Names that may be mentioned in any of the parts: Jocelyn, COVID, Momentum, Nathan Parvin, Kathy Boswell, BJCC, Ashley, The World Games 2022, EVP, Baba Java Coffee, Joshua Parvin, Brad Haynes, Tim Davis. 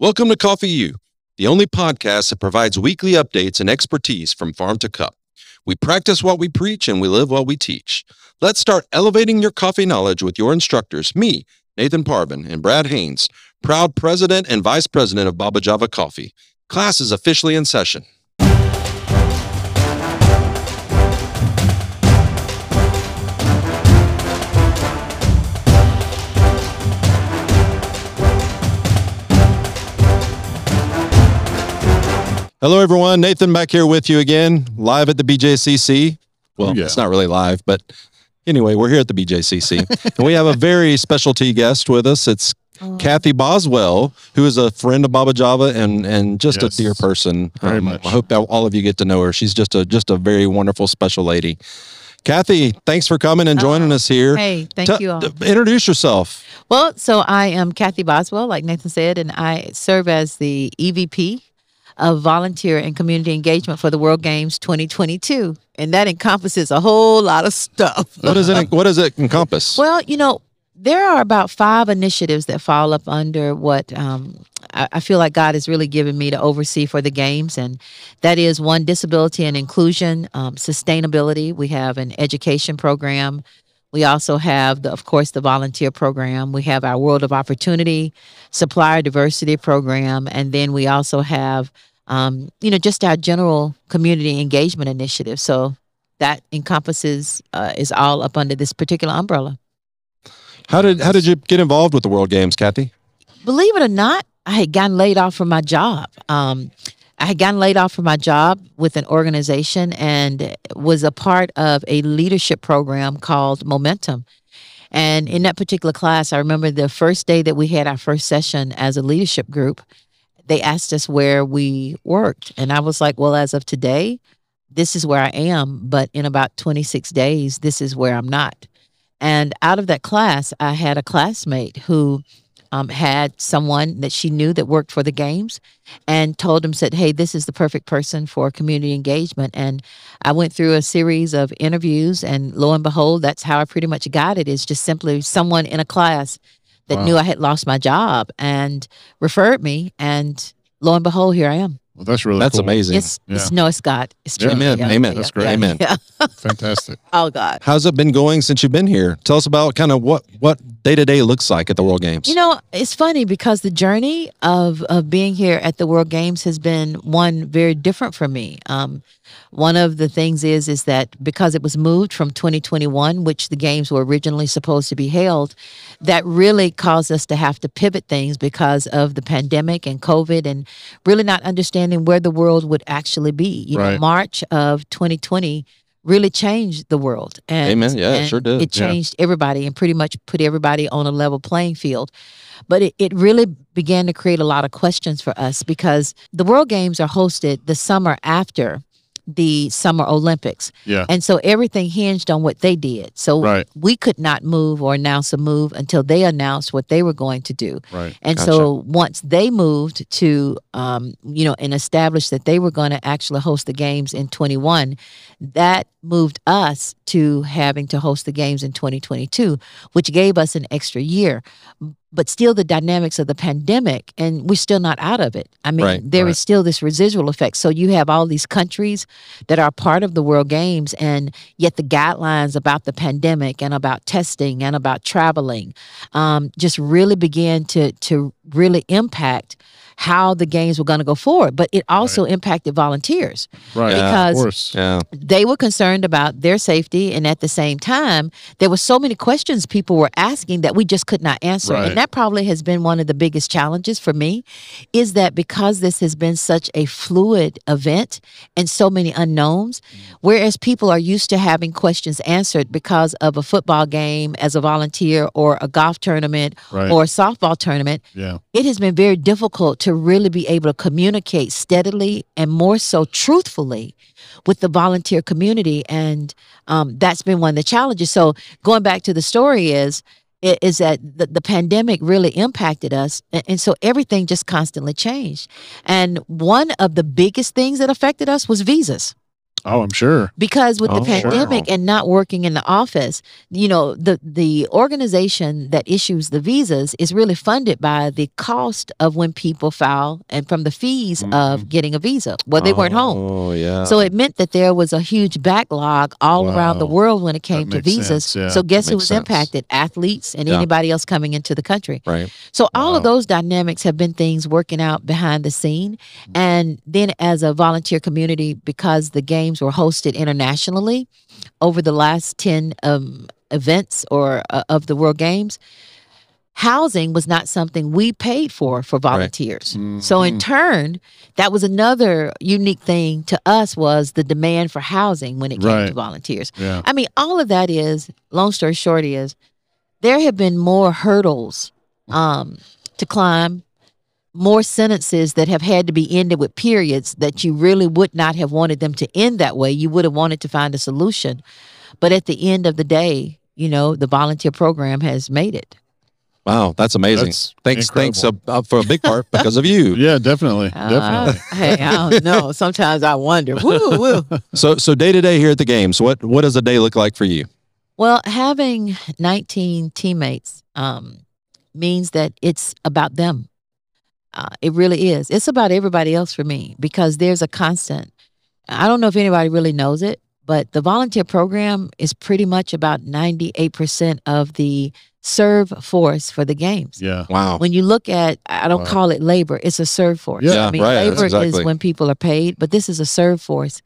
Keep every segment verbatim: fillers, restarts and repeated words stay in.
Welcome to Coffee U, the only podcast that provides weekly updates and expertise from farm to cup. We practice what we preach and we live what we teach. Let's start elevating your coffee knowledge with your instructors, me, Nathan Parvin, and Brad Haynes, proud president and vice president of Baba Java Coffee. Class is officially in session. Hello, everyone. Nathan back here with you again, live at the B J C C. Well, yeah. It's not really live, but anyway, we're here at the B J C C. And we have a very specialty guest with us. It's oh. Kathy Boswell, who is a friend of Baba Java and, and just yes. a dear person. Very um, much. I hope that all of you get to know her. She's just a, just a very wonderful, special lady. Kathy, thanks for coming and joining uh, us here. Hey, thank T- you all. Introduce yourself. Well, so I am Kathy Boswell, like Nathan said, and I serve as the E V P of volunteer and community engagement for the World Games twenty twenty-two, and that encompasses a whole lot of stuff. What does it? What does it encompass? Well, you know, there are about five initiatives that fall up under what um, I, I feel like God has really given me to oversee for the games, and that is one, disability and inclusion, um, sustainability. We have an education program. We also have, the, of course, the volunteer program. We have our World of Opportunity, supplier diversity program, and then we also have, um, you know, just our general community engagement initiative. So that encompasses, uh, is all up under this particular umbrella. How did how did you get involved with the World Games, Kathy? Believe it or not, I had gotten laid off from my job. Um, I had gotten laid off from my job with an organization and was a part of a leadership program called Momentum. And in that particular class, I remember the first day that we had our first session as a leadership group, they asked us where we worked. And I was like, well, as of today, this is where I am. But in about twenty-six days, this is where I'm not. And out of that class, I had a classmate who Um, had someone that she knew that worked for the games and told him, said, hey, this is the perfect person for community engagement. And I went through a series of interviews, and lo and behold, that's how I pretty much got it, is just simply someone in a class that wow. knew I had lost my job and referred me. And lo and behold, here I am. Well, that's really That's cool. amazing. It's, yeah. it's, no, it's God. It's true. Yeah. Amen. Yeah. Amen. Yeah. That's great. Yeah. Amen. Yeah. Fantastic. Oh, God. How's it been going since you've been here? Tell us about kind of what, what day-to-day looks like at the World Games. You know, it's funny because the journey of, of being here at the World Games has been one very different for me. Um, one of the things is, is that because it was moved from twenty twenty-one, which the games were originally supposed to be held, that really caused us to have to pivot things because of the pandemic and COVID and really not understanding and where the world would actually be. You right. know, March of twenty twenty really changed the world. And, Amen. Yeah, and it sure did. It changed yeah. everybody and pretty much put everybody on a level playing field. But it, it really began to create a lot of questions for us because the World Games are hosted the summer after the Summer Olympics. Yeah. And so everything hinged on what they did. So right. we could not move or announce a move until they announced what they were going to do. Right. And gotcha. So once they moved to, um, you know, and established that they were going to actually host the games in twenty-one, that moved us to having to host the games in twenty twenty-two, which gave us an extra year. But still the dynamics of the pandemic, and we're still not out of it. I mean, right, there right. is still this residual effect. So you have all these countries that are part of the World Games, and yet the guidelines about the pandemic and about testing and about traveling um, just really began to to really impact how the games were going to go forward. But it also right. impacted volunteers right. because yeah, yeah. they were concerned about their safety. And at the same time, there were so many questions people were asking that we just could not answer. Right. And that probably has been one of the biggest challenges for me, is that because this has been such a fluid event and so many unknowns, whereas people are used to having questions answered because of a football game as a volunteer or a golf tournament right. or a softball tournament, yeah. it has been very difficult to to really be able to communicate steadily and more so truthfully with the volunteer community. And um, that's been one of the challenges. So going back to the story is, is that the, the pandemic really impacted us. And, and so everything just constantly changed. And one of the biggest things that affected us was visas. Oh, I'm sure. Because with oh, the pandemic sure. and not working in the office, you know, the, the organization that issues the visas is really funded by the cost of when people file and from the fees mm-hmm. of getting a visa. Well, they oh, weren't home. Oh, yeah. So it meant that there was a huge backlog all wow. around the world when it came that to visas. Sense, yeah. So guess who was sense. impacted? Athletes and yeah. anybody else coming into the country. Right. So wow. all of those dynamics have been things working out behind the scene. And then as a volunteer community, because the games were hosted internationally over the last ten um, events or uh, of the World Games, housing was not something we paid for for volunteers. Right. Mm-hmm. So in turn, that was another unique thing to us, was the demand for housing when it came right. to volunteers. Yeah. I mean, all of that is, long story short is, there have been more hurdles um, to climb, more sentences that have had to be ended with periods that you really would not have wanted them to end that way. You would have wanted to find a solution. But at the end of the day, you know, the volunteer program has made it. Wow, that's amazing. That's thanks incredible. thanks uh, for a big part because of you. Yeah, definitely. Uh, definitely. Hey, I don't know. Sometimes I wonder. Woo, woo. So so day to day here at the games, what what does a day look like for you? Well, having nineteen teammates um, means that it's about them. Uh, it really is. It's about everybody else for me, because there's a constant. I don't know if anybody really knows it, but the volunteer program is pretty much about ninety-eight percent of the serve force for the games. Yeah. Wow. When you look at, I don't wow. call it labor, it's a serve force. Yeah, I mean, right. labor exactly. is when people are paid, but this is a serve force.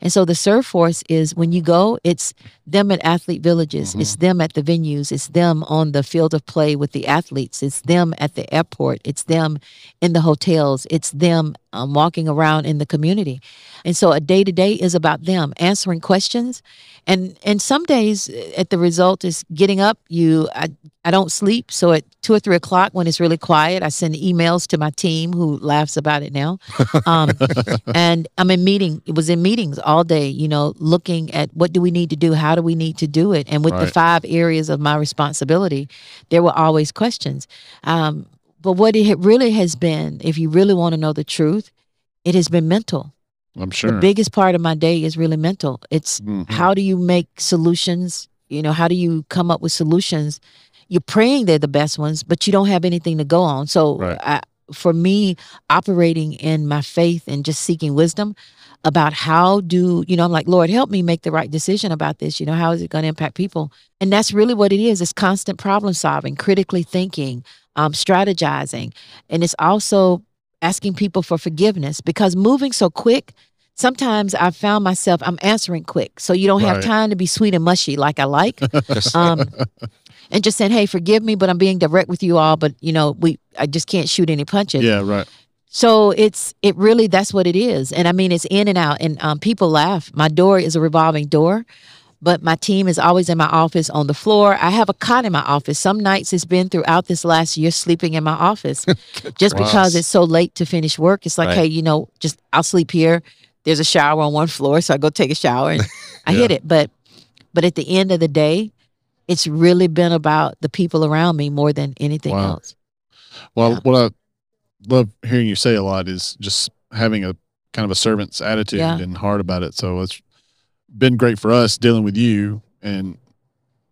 And so the serve force is when you go, it's them at athlete villages, mm-hmm. it's them at the venues, it's them on the field of play with the athletes, it's them at the airport, it's them in the hotels, it's them um, walking around in the community. And so a day-to-day is about them answering questions. And and some days at the result is getting up. You I, I don't sleep. So at two or three o'clock when it's really quiet, I send emails to my team, who laughs about it now. Um, and I'm in meeting. It was in meetings all day, you know, looking at what do we need to do? How do we need to do it? And with right. the five areas of my responsibility, there were always questions. Um, but what it really has been, if you really want to know the truth, it has been mental. I'm sure. The biggest part of my day is really mental. It's mm-hmm. how do you make solutions? You know, how do you come up with solutions? You're praying they're the best ones, but you don't have anything to go on. So right. I, for me, operating in my faith and just seeking wisdom about how do, you know, I'm like, Lord, help me make the right decision about this. You know, how is it going to impact people? And that's really what it is. It's constant problem solving, critically thinking, um, strategizing. And it's also asking people for forgiveness, because moving so quick, sometimes I found myself, I'm answering quick. So you don't right. have time to be sweet and mushy like I like. um, and just saying, hey, forgive me, but I'm being direct with you all. But, you know, we I just can't shoot any punches. Yeah, right. So it's it really, that's what it is. And I mean, it's in and out. And um, people laugh. My door is a revolving door. But my team is always in my office on the floor. I have a cot in my office. Some nights it's been throughout this last year sleeping in my office just wow. because it's so late to finish work. It's like, right. hey, you know, just I'll sleep here. There's a shower on one floor, so I go take a shower and yeah. I hit it. But but at the end of the day, it's really been about the people around me more than anything wow. else. Well, yeah. what I love hearing you say a lot is just having a kind of a servant's attitude yeah. and heart about it. So it's been great for us dealing with you, and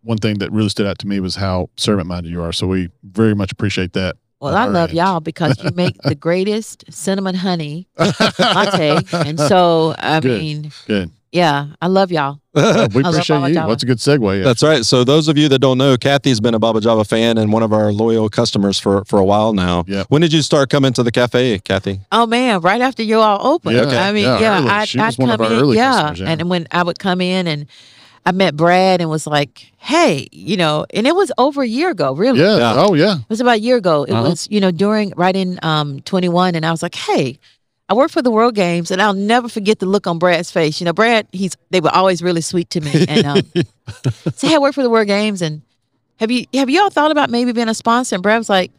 one thing that really stood out to me was how servant-minded you are, so we very much appreciate that. Well, I love y'all because you make the greatest cinnamon honey latte, and so I good. mean good yeah I love y'all. Well, we appreciate you. Well, that's a good segue. Yeah. That's right. So those of you that don't know, Kathy's been a Baba Java fan and one of our loyal customers for, for a while now. Yeah. When did you start coming to the cafe, Kathy? Oh, man, right after you all opened. Yeah. Okay. I mean, yeah, yeah I'd, she was I'd one come of our in, early yeah. customers. Yeah. And when I would come in and I met Brad and was like, hey, you know, and it was over a year ago, really. Yeah. yeah. Oh, yeah. It was about a year ago. It uh-huh. was, you know, during right in um, twenty-one. And I was like, hey, I work for the World Games, and I'll never forget the look on Brad's face. You know, Brad, he's they were always really sweet to me. And um, say, hey, I work for the World Games, and have you have you all thought about maybe being a sponsor? And Brad was like,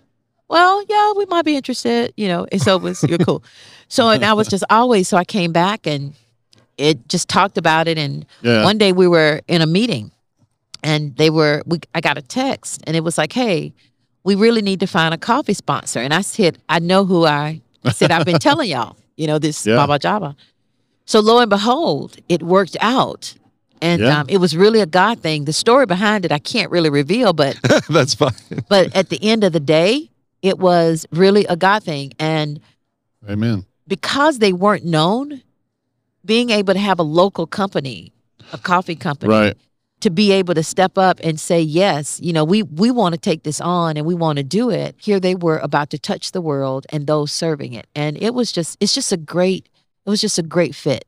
well, yeah, we might be interested. You know, and so it was you're cool. So and I was just always so I came back and it just talked about it. And yeah. one day we were in a meeting, and they were we I got a text, and it was like, hey, we really need to find a coffee sponsor. And I said, I know who I. I said, I've been telling y'all, you know, this yeah. Baba Java. So lo and behold, it worked out. And yeah. um, it was really a God thing. The story behind it, I can't really reveal, but that's fine. But at the end of the day, it was really a God thing. And amen. Because they weren't known, being able to have a local company, a coffee company, right. to be able to step up and say, yes, you know, we, we want to take this on and we want to do it. Here they were about to touch the world and those serving it. And it was just, it's just a great, it was just a great fit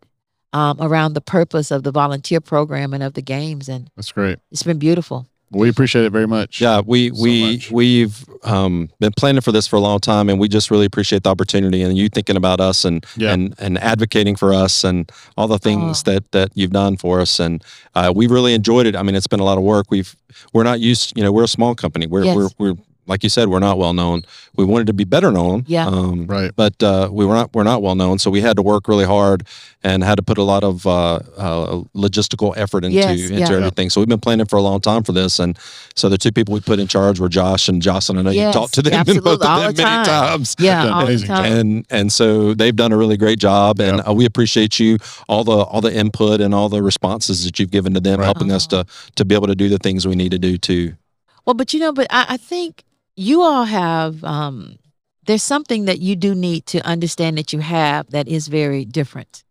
um, around the purpose of the volunteer program and of the games. And that's great. It's been beautiful. We appreciate it very much. Yeah, we, so we, much. we've um, been planning for this for a long time, and we just really appreciate the opportunity and you thinking about us and, yeah. and, and advocating for us and all the things oh. that, that you've done for us. And uh, we really enjoyed it. I mean, it's been a lot of work. We've, we're not used, you know, we're a small company. We're, yes. we're, we're, like you said, we're not well known. We wanted to be better known, yeah. um, right. but uh, we were not we're not well known, so we had to work really hard and had to put a lot of uh, uh, logistical effort into yes, into yeah. everything. So we've been planning for a long time for this, and so the two people we put in charge were Josh and Jocelyn. I know yes, you talked to them, both of them the many time. times, yeah, all the time. and and so they've done a really great job, and yep. uh, we appreciate you all the all the input and all the responses that you've given to them, right. helping uh-huh. us to to be able to do the things we need to do too. Well, but you know, but I, I think. You all have, um, there's something that you do need to understand that you have that is very different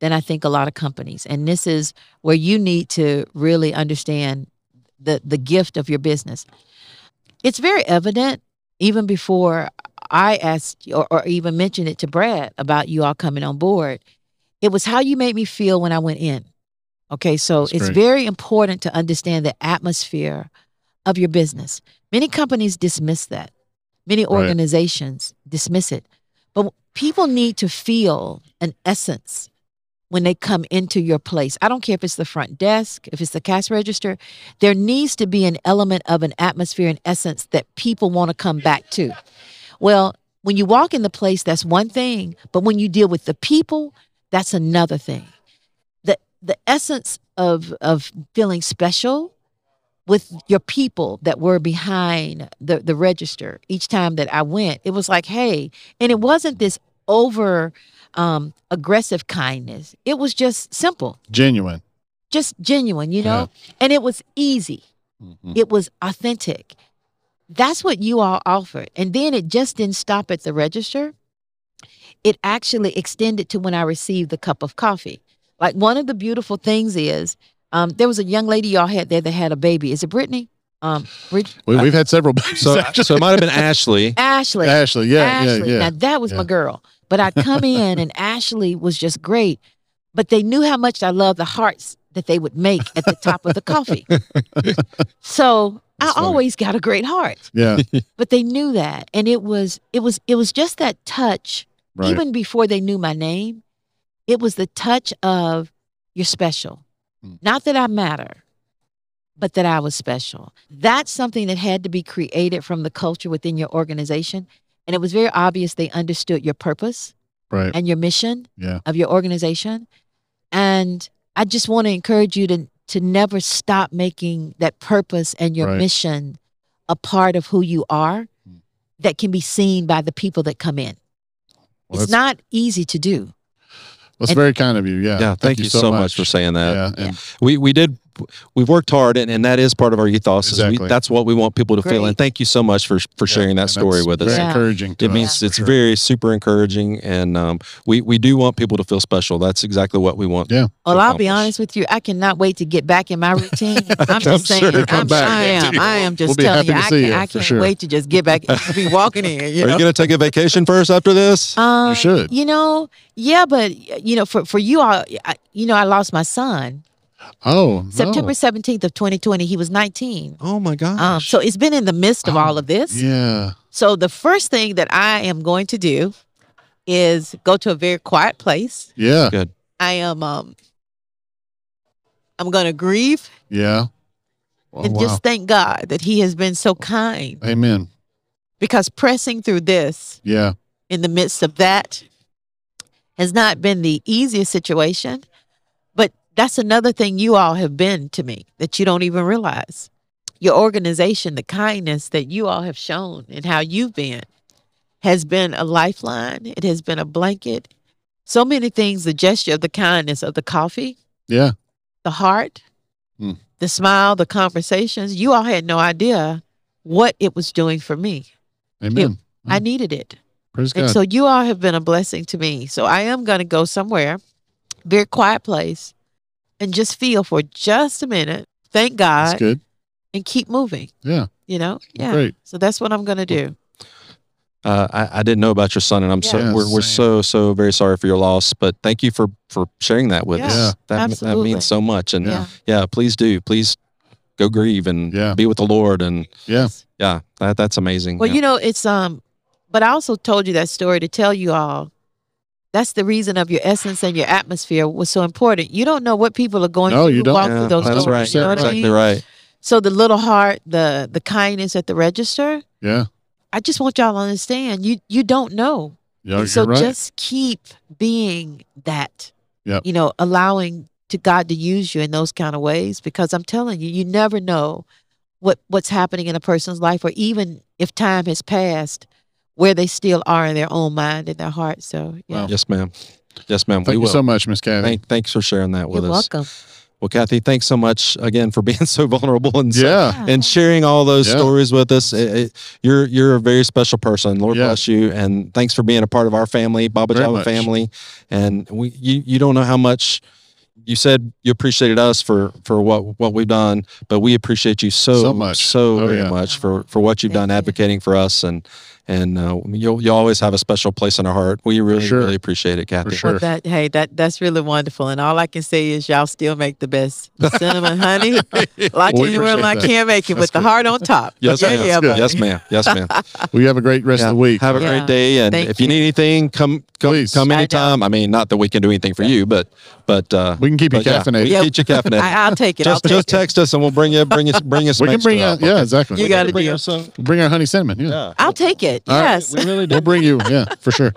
than I think a lot of companies. And this is where you need to really understand the, the gift of your business. It's very evident, even before I asked or, or even mentioned it to Brad about you all coming on board, it was how you made me feel when I went in. Okay, so That's it's great. very important to understand the atmosphere of your business. Many companies dismiss that. Many organizations right. dismiss it. But people need to feel an essence when they come into your place. I don't care if it's the front desk, if it's the cash register. There needs to be an element of an atmosphere and essence that people want to come back to. Well, when you walk in the place, that's one thing. But when you deal with the people, that's another thing. The, the essence of, of feeling special with your people that were behind the, the register each time that I went, it was like, hey, and it wasn't this over um, aggressive kindness. It was just simple. Genuine. Just genuine, you know? Yeah. And it was easy. Mm-hmm. It was authentic. That's what you all offered. And then it just didn't stop at the register. It actually extended to when I received the cup of coffee. Like one of the beautiful things is, Um, there was a young lady y'all had there that had a baby. Is it Brittany? Um, Brit- we, we've had several babies. So, so it might have been Ashley. Ashley. Ashley, yeah, Ashley. yeah, yeah. Now, that was yeah. my girl. But I'd come in, and Ashley was just great. But they knew how much I loved the hearts that they would make at the top of the coffee. So That's I funny. always got a great heart. Yeah. But they knew that. And it was, it was, it was just that touch, right. even before they knew my name, it was the touch of you're special. Not that I matter, but that I was special. That's something that had to be created from the culture within your organization. And it was very obvious they understood your purpose right. and your mission yeah. of your organization. And I just want to encourage you to, to never stop making that purpose and your right. mission a part of who you are that can be seen by the people that come in. Well, it's not easy to do. That's and, very kind of you. Yeah. Yeah. Thank, thank you, you so much. much for saying that. Yeah, yeah. We we did, we've worked hard and, and that is part of our ethos. Exactly. We, that's what we want people to Great. feel. And thank you so much for, for yeah, sharing that story with us. Very yeah. encouraging. To it us, means it's sure. very super encouraging. And um, we, we do want people to feel special. That's exactly what we want. Yeah. Well, I'll be honest with you. I cannot wait to get back in my routine. I'm just I'm saying, sure I'm, I am. I am just we'll telling you, I, can, you, I can't sure. wait to just get back and be walking in. You know? Are you going to take a vacation first after this? Um, you should. You know, yeah, but you know, for, for you all, I, you know, I lost my son. Oh, September seventeenth of twenty twenty. He was nineteen. Oh my gosh. Um, so it's been in the midst of oh, all of this. Yeah. So the first thing that I am going to do is go to a very quiet place. Yeah. Good. I am, um, I'm going to grieve. Yeah. Well, and wow. just thank God that he has been so kind. Amen. Because pressing through this. Yeah. In the midst of that has not been the easiest situation. That's another thing you all have been to me that you don't even realize. Your organization, the kindness that you all have shown and how you've been has been a lifeline. It has been a blanket. so many things, the gesture of the kindness of the coffee. Yeah. The heart, mm. the smile, the conversations. You all had no idea what it was doing for me. Amen. It, I needed it. Praise God. And so you all have been a blessing to me. So I am going to go somewhere, very quiet place, and just feel for just a minute. Thank God. That's good. And keep moving. Yeah. You know? Yeah. Great. So that's what I'm going to do. Uh, I, I didn't know about your son, and I'm yeah. so yeah, we're, we're so so very sorry for your loss. But thank you for for sharing that with yeah. us. Yeah. That Absolutely. that means so much. And yeah. yeah, please do. Please go grieve and yeah. be with the Lord. And yeah, yeah, that that's amazing. Well, yeah. you know, it's um. But I also told you that story to tell you all that's the reason of your essence and your atmosphere was so important. You don't know what people are going no, through. You don't. Walk yeah, through those that's doors, right. You know what exactly I mean? Right. So the little heart, the the kindness at the register. Yeah. I just want y'all to understand you you don't know. Yeah, and so you're right. Just keep being that. Yeah. You know, allowing to God to use you in those kind of ways, because I'm telling you, you never know what what's happening in a person's life, or even if time has passed, where they still are in their own mind and their heart. So, yeah. Wow. Yes, ma'am. Yes, ma'am. Thank we you will. so much, Miss Kathy. Thank, thanks for sharing that with You're us. You're welcome. Well, Kathy, thanks so much again for being so vulnerable and so, yeah. and sharing all those yeah. stories with us. It, it, you're you're a very special person. Lord yeah. bless you, and thanks for being a part of our family, Baba very Java much. family. And we you you don't know how much. You said you appreciated us for, for what, what we've done, but we appreciate you so, so much, so oh, very yeah. much for, for what you've Thank done advocating you. for us. And, and uh, you'll, you always have a special place in our heart. We really, sure. really appreciate it, Kathy. For sure. Well, that, hey, that, that's really wonderful. And all I can say is y'all still make the best cinnamon honey. Like well, anywhere I can't make it, that's with good. the heart on top. Yes, ma'am. Yeah, yeah, yes, ma'am. Yes, ma'am. Well, you have a great rest yeah. of the week. Have a yeah. great day. And Thank if you, you need anything, come, come, come anytime. I, I mean, not that we can do anything for yeah. you, but, but, uh, we can keep you but caffeinated. Yeah, we can keep you caffeinated. I, I'll take it. Just, I'll take just text it. us and we'll bring you, bring you, bring us. We can bring out. Yeah, exactly. You got to bring us some. Bring our honey cinnamon. Yeah, yeah. I'll take it. All yes, right. we really do. We'll bring you. Yeah, for sure,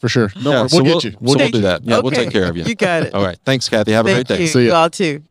for sure. No, yeah, we'll, so we'll get you. We'll, so we'll do that. Yeah, okay. We'll take care of you. You got it. All right. Thanks, Kathy. Have Thank a great day. You. See you. You all too.